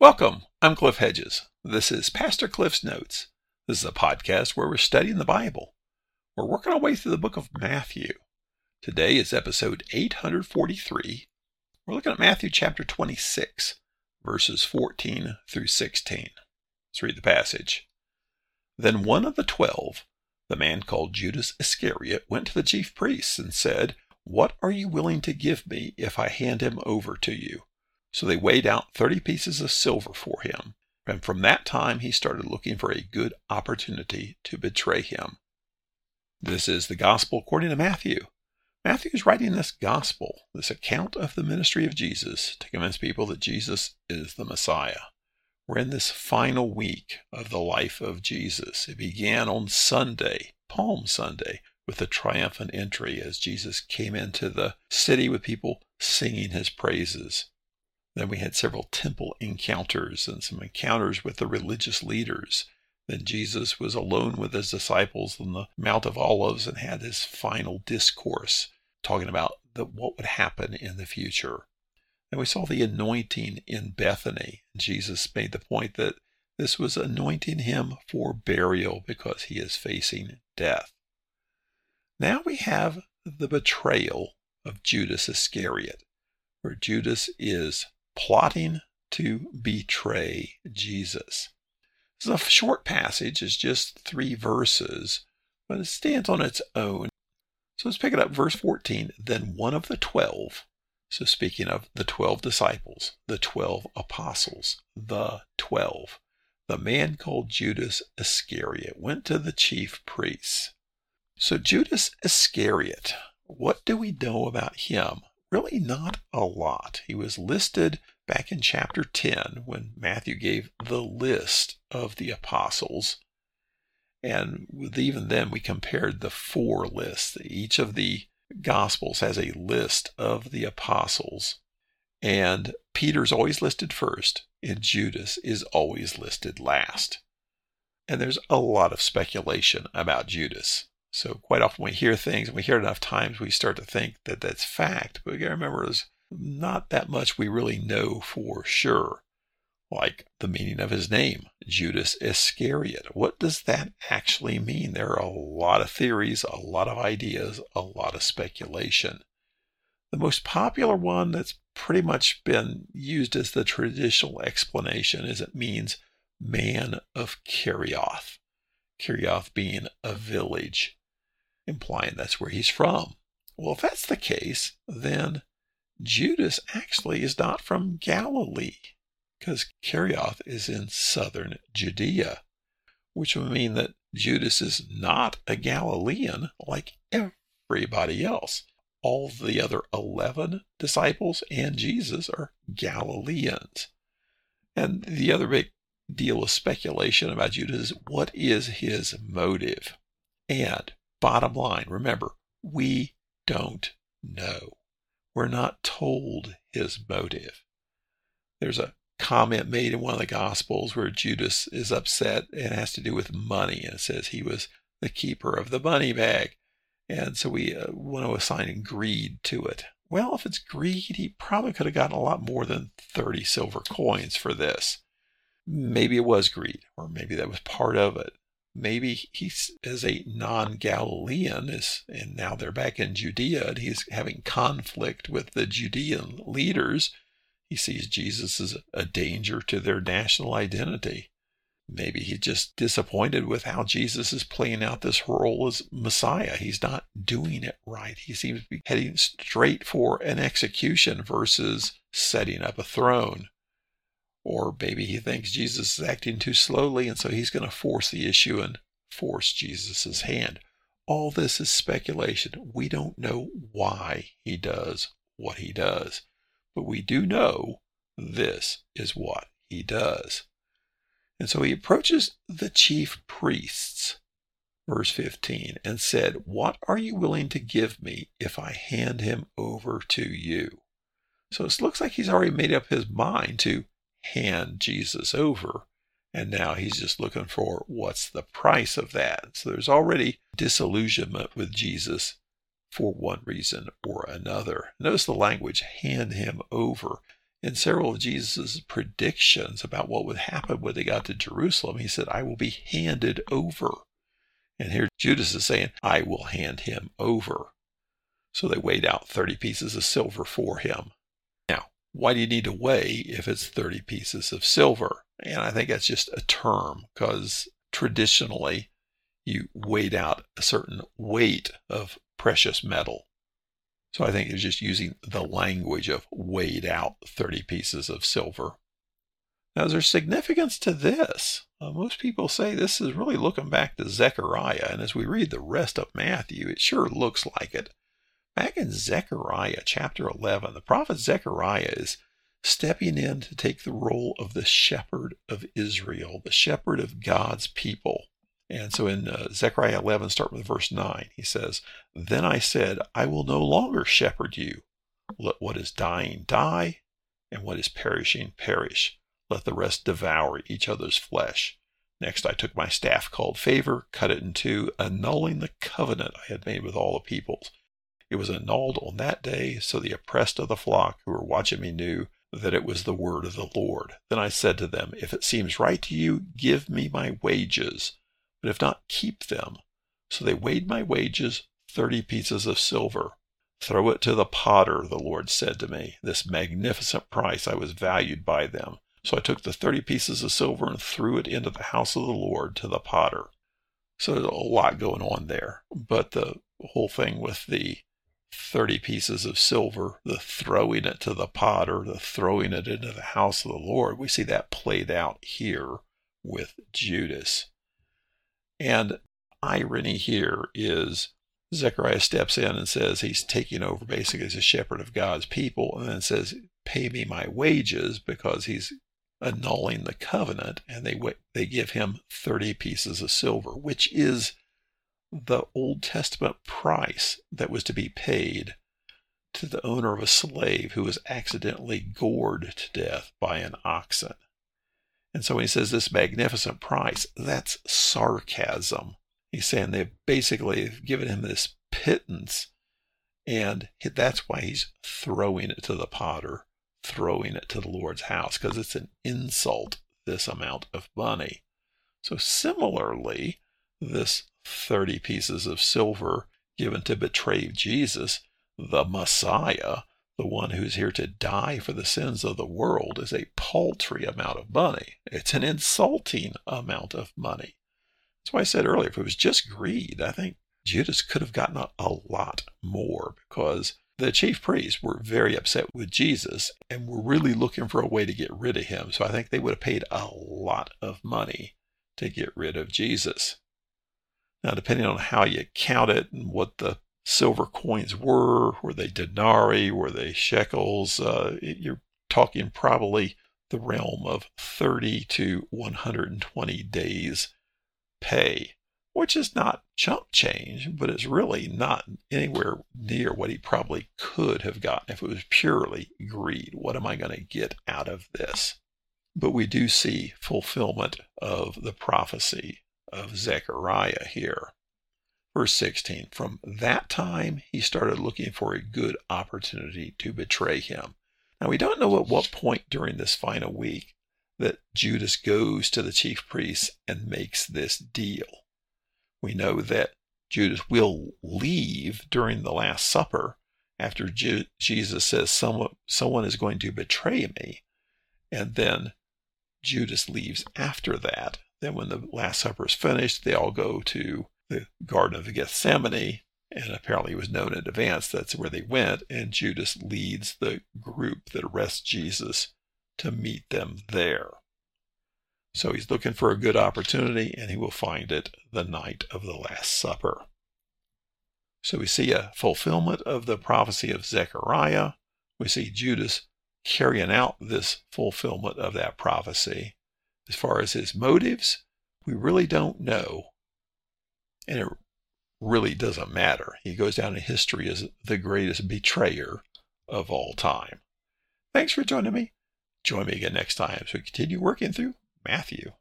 Welcome, I'm Cliff Hedges. This is Pastor Cliff's Notes. This is a podcast where we're studying the Bible. We're working our way through the book of Matthew. Today is episode 843. We're looking at Matthew chapter 26, verses 14 through 16. Let's read the passage. Then one of the 12, the man called Judas Iscariot, went to the chief priests and said, "What are you willing to give me if I hand him over to you?" So they weighed out 30 pieces of silver for him, and from that time he started looking for a good opportunity to betray him. This is the gospel according to Matthew. Matthew is writing this gospel, this account of the ministry of Jesus, to convince people that Jesus is the Messiah. We're in this final week of the life of Jesus. It began on Sunday, Palm Sunday, with the triumphant entry as Jesus came into the city with people singing his praises. Then we had several temple encounters and some encounters with the religious leaders. Then Jesus was alone with his disciples on the Mount of Olives and had his final discourse talking about what would happen in the future. And we saw the anointing in Bethany. Jesus made the point that this was anointing him for burial because he is facing death. Now we have the betrayal of Judas Iscariot, where Judas is plotting to betray Jesus. This is a short passage. It's just 3 verses, but it stands on its own. So let's pick it up, verse 14. Then one of the 12, so speaking of the 12 disciples, the 12 apostles, the 12, the man called Judas Iscariot went to the chief priests. So Judas Iscariot, what do we know about him? Really not a lot. He was listed back in chapter 10 when Matthew gave the list of the apostles. And with even then, we compared the 4 lists. Each of the Gospels has a list of the apostles. And Peter's always listed first, and Judas is always listed last. And there's a lot of speculation about Judas. So quite often we hear things, and we hear it enough times, we start to think that that's fact. But we gotta remember, there's not that much we really know for sure, like the meaning of his name, Judas Iscariot. What does that actually mean? There are a lot of theories, a lot of ideas, a lot of speculation. The most popular one that's pretty much been used as the traditional explanation is it means man of Kerioth. Kerioth being a village, implying that's where he's from. Well, if that's the case, then Judas actually is not from Galilee, because Kerioth is in southern Judea, which would mean that Judas is not a Galilean like everybody else. All the other 11 disciples and Jesus are Galileans. And the other big deal with speculation about Judas is what is his motive? And bottom line, remember, we don't know. We're not told his motive. There's a comment made in one of the Gospels where Judas is upset and has to do with money, and it says he was the keeper of the money bag. And so we want to assign greed to it. Well, if it's greed, he probably could have gotten a lot more than 30 silver coins for this. Maybe it was greed, or maybe that was part of it. Maybe he's as a non-Galilean, and now they're back in Judea, and he's having conflict with the Judean leaders. He sees Jesus as a danger to their national identity. Maybe he's just disappointed with how Jesus is playing out this role as Messiah. He's not doing it right. He seems to be heading straight for an execution versus setting up a throne. Or maybe he thinks Jesus is acting too slowly, and so he's going to force the issue and force Jesus' hand. All this is speculation. We don't know why he does what he does. But we do know this is what he does. And so he approaches the chief priests, verse 15, and said, "What are you willing to give me if I hand him over to you?" So it looks like he's already made up his mind to hand Jesus over, and now he's just looking for what's the price of that. So there's already disillusionment with Jesus for one reason or another. Notice the language, hand him over. In several of Jesus' predictions about what would happen when they got to Jerusalem, he said, I will be handed over. And here Judas is saying, I will hand him over. So they weighed out 30 pieces of silver for him. Now, why do you need to weigh if it's 30 pieces of silver? And I think that's just a term, because traditionally you weighed out a certain weight of precious metal. So I think it's just using the language of weighed out 30 pieces of silver. Now, there's significance to this. Most people say this is really looking back to Zechariah, and as we read the rest of Matthew, it sure looks like it. Back in Zechariah chapter 11, the prophet Zechariah is stepping in to take the role of the shepherd of Israel, the shepherd of God's people. And so in Zechariah 11, starting with verse 9, he says, Then I said, I will no longer shepherd you. Let what is dying die, and what is perishing perish. Let the rest devour each other's flesh. Next I took my staff called favor, cut it in two, annulling the covenant I had made with all the peoples. It was annulled on that day, so the oppressed of the flock who were watching me knew that it was the word of the Lord. Then I said to them, If it seems right to you, give me my wages. But if not, keep them. So they weighed my wages, 30 pieces of silver. Throw it to the potter, the Lord said to me. This magnificent price I was valued by them. So I took the 30 pieces of silver and threw it into the house of the Lord to the potter. So there's a lot going on there. But the whole thing with the 30 pieces of silver, the throwing it to the potter, the throwing it into the house of the Lord, we see that played out here with Judas. And irony here is Zechariah steps in and says he's taking over basically as a shepherd of God's people, and then says, pay me my wages, because he's annulling the covenant, and they give him 30 pieces of silver, which is the Old Testament price that was to be paid to the owner of a slave who was accidentally gored to death by an oxen. And so when he says this magnificent price, that's sarcasm. He's saying they've basically given him this pittance, and that's why he's throwing it to the potter, throwing it to the Lord's house, because it's an insult, this amount of money. So similarly, this 30 pieces of silver given to betray Jesus, the Messiah, the one who's here to die for the sins of the world, is a paltry amount of money. It's an insulting amount of money. That's why I said earlier, if it was just greed, I think Judas could have gotten a lot more, because the chief priests were very upset with Jesus and were really looking for a way to get rid of him. So I think they would have paid a lot of money to get rid of Jesus. Now, depending on how you count it and what the silver coins were they denarii, were they shekels, you're talking probably the realm of 30 to 120 days pay, which is not chump change, but it's really not anywhere near what he probably could have gotten if it was purely greed. What am I going to get out of this? But we do see fulfillment of the prophecy of Zechariah here. Verse 16, from that time he started looking for a good opportunity to betray him. Now, we don't know at what point during this final week that Judas goes to the chief priests and makes this deal. We know that Judas will leave during the Last Supper after Jesus says someone is going to betray me, and then Judas leaves after that. Then when the Last Supper is finished, they all go to the Garden of Gethsemane, and apparently it was known in advance that's where they went, and Judas leads the group that arrests Jesus to meet them there. So he's looking for a good opportunity, and he will find it the night of the Last Supper. So we see a fulfillment of the prophecy of Zechariah. We see Judas carrying out this fulfillment of that prophecy. As far as his motives, we really don't know. And it really doesn't matter. He goes down in history as the greatest betrayer of all time. Thanks for joining me. Join me again next time as we continue working through Matthew.